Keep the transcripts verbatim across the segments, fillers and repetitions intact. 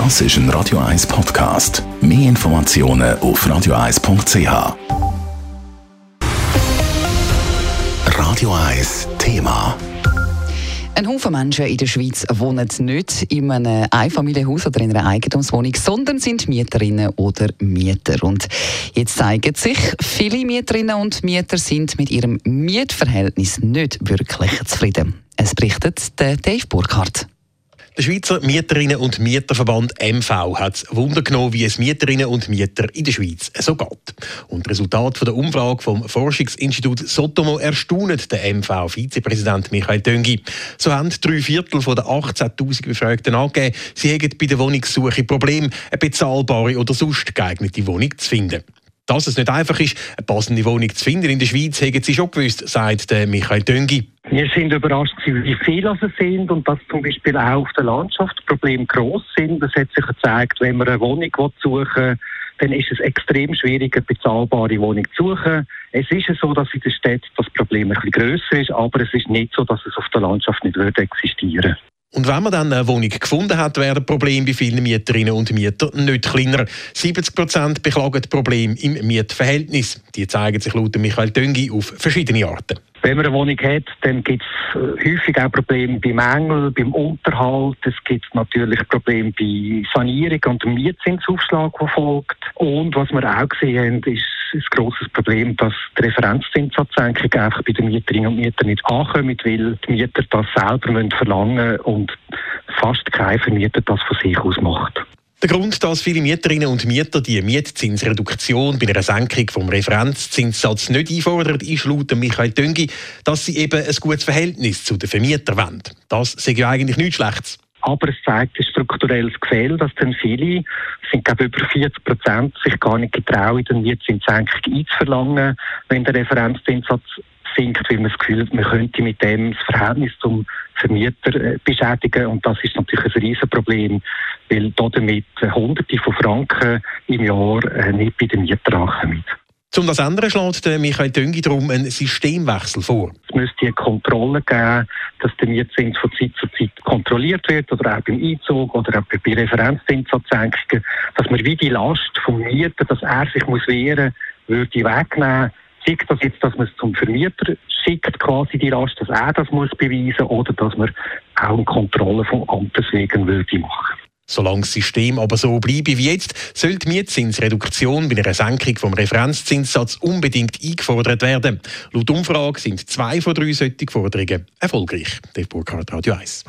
Das ist ein Radio eins Podcast. Mehr Informationen auf radio eis punkt c h. Radio eins Thema. Ein Haufen Menschen in der Schweiz wohnen nicht in einem Einfamilienhaus oder in einer Eigentumswohnung, sondern sind Mieterinnen oder Mieter. Und jetzt zeigen sich, viele Mieterinnen und Mieter sind mit ihrem Mietverhältnis nicht wirklich zufrieden. Es berichtet der Dave Burkhardt. Der Schweizer Mieterinnen- und Mieterverband M V hat es Wunder genommen, wie es Mieterinnen und Mieter in der Schweiz so geht. Und das Resultat von der Umfrage vom Forschungsinstitut Sotomo erstaunt den M V-Vizepräsident Michael Töngi. So haben drei Viertel der achtzehntausend Befragten angegeben, sie hätten bei der Wohnungssuche Probleme, eine bezahlbare oder sonst geeignete Wohnung zu finden. Dass es nicht einfach ist, eine passende Wohnung zu finden in der Schweiz, haben sie schon gewusst, sagt Michael Töngi. Wir sind überrascht, wie viele es sind und dass zum Beispiel auch auf der Landschaft Probleme gross sind. Das hat sich gezeigt, wenn man eine Wohnung suchen will, dann ist es extrem schwierig, eine bezahlbare Wohnung zu suchen. Es ist so, dass in der Stadt das Problem ein bisschen grösser ist, aber es ist nicht so, dass es auf der Landschaft nicht existieren würde. Und wenn man dann eine Wohnung gefunden hat, wäre das Problem bei vielen Mieterinnen und Mietern nicht kleiner. siebzig Prozent beklagen das Problem im Mietverhältnis. Die zeigen sich laut Michael Töngi auf verschiedene Arten. Wenn man eine Wohnung hat, dann gibt es häufig auch Probleme beim Mängel, beim Unterhalt. Es gibt natürlich Probleme bei Sanierung und dem Mietzinsaufschlag, der folgt. Und was wir auch gesehen haben, ist ein grosses Problem, dass die Referenzzinssatzsenkung einfach bei den Mieterinnen und Mietern nicht ankommt, weil die Mieter das selber müssen verlangen und fast kein Vermieter das von sich aus macht. Der Grund, dass viele Mieterinnen und Mieter die Mietzinsreduktion bei einer Senkung des Referenzzinssatzes nicht einfordern, ist laut Michael Töngi, dass sie eben ein gutes Verhältnis zu den Vermietern wollen. Das sei ja eigentlich nichts Schlechtes. Aber es zeigt ein strukturelles Gefehl, dass dann viele, es sind glaube ich über vierzig Prozent, sich gar nicht getrauen, den Mietzinssenkung einzuverlangen, wenn der Referenzzinssatz sinkt, weil man das Gefühl hat, man könnte mit dem das Verhältnis zum Vermieter beschädigen. Und das ist natürlich ein Riesenproblem, weil damit Hunderte von Franken im Jahr nicht bei den Mietern ankommen. Um das zu ändern, schlägt Michael Töngi darum einen Systemwechsel vor. Es müsste eine Kontrolle geben, dass der Mietzins von Zeit zu Zeit kontrolliert wird, oder auch beim Einzug oder auch bei Referenzzinssatzsenkungen, dass man wie die Last vom Mieter, dass er sich wehren muss, würde wegnehmen. Sei das jetzt, dass man es zum Vermieter schickt, quasi die Last, dass er das muss beweisen muss, oder dass man auch eine Kontrolle vom Amtes wegen würde machen. Solange das System aber so bleibe wie jetzt, soll die Mietzinsreduktion bei einer Senkung des Referenzzinssatzes unbedingt eingefordert werden. Laut Umfrage sind zwei von drei solchen Forderungen erfolgreich. Dave Burkhardt, Radio eins.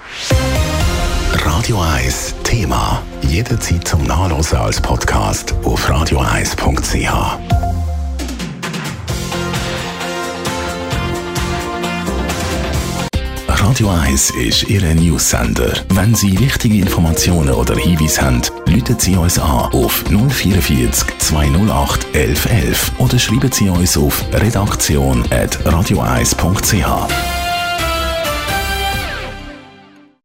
Radio eins Thema. Jederzeit zum Nachlesen als Podcast auf radio eis punkt c h. Radio eins ist Ihre News-Sender. Wenn Sie wichtige Informationen oder Hinweise haben, rufen Sie uns an auf null vier vier zwei null acht elf elf oder schreiben Sie uns auf redaktion punkt radio eis punkt c h.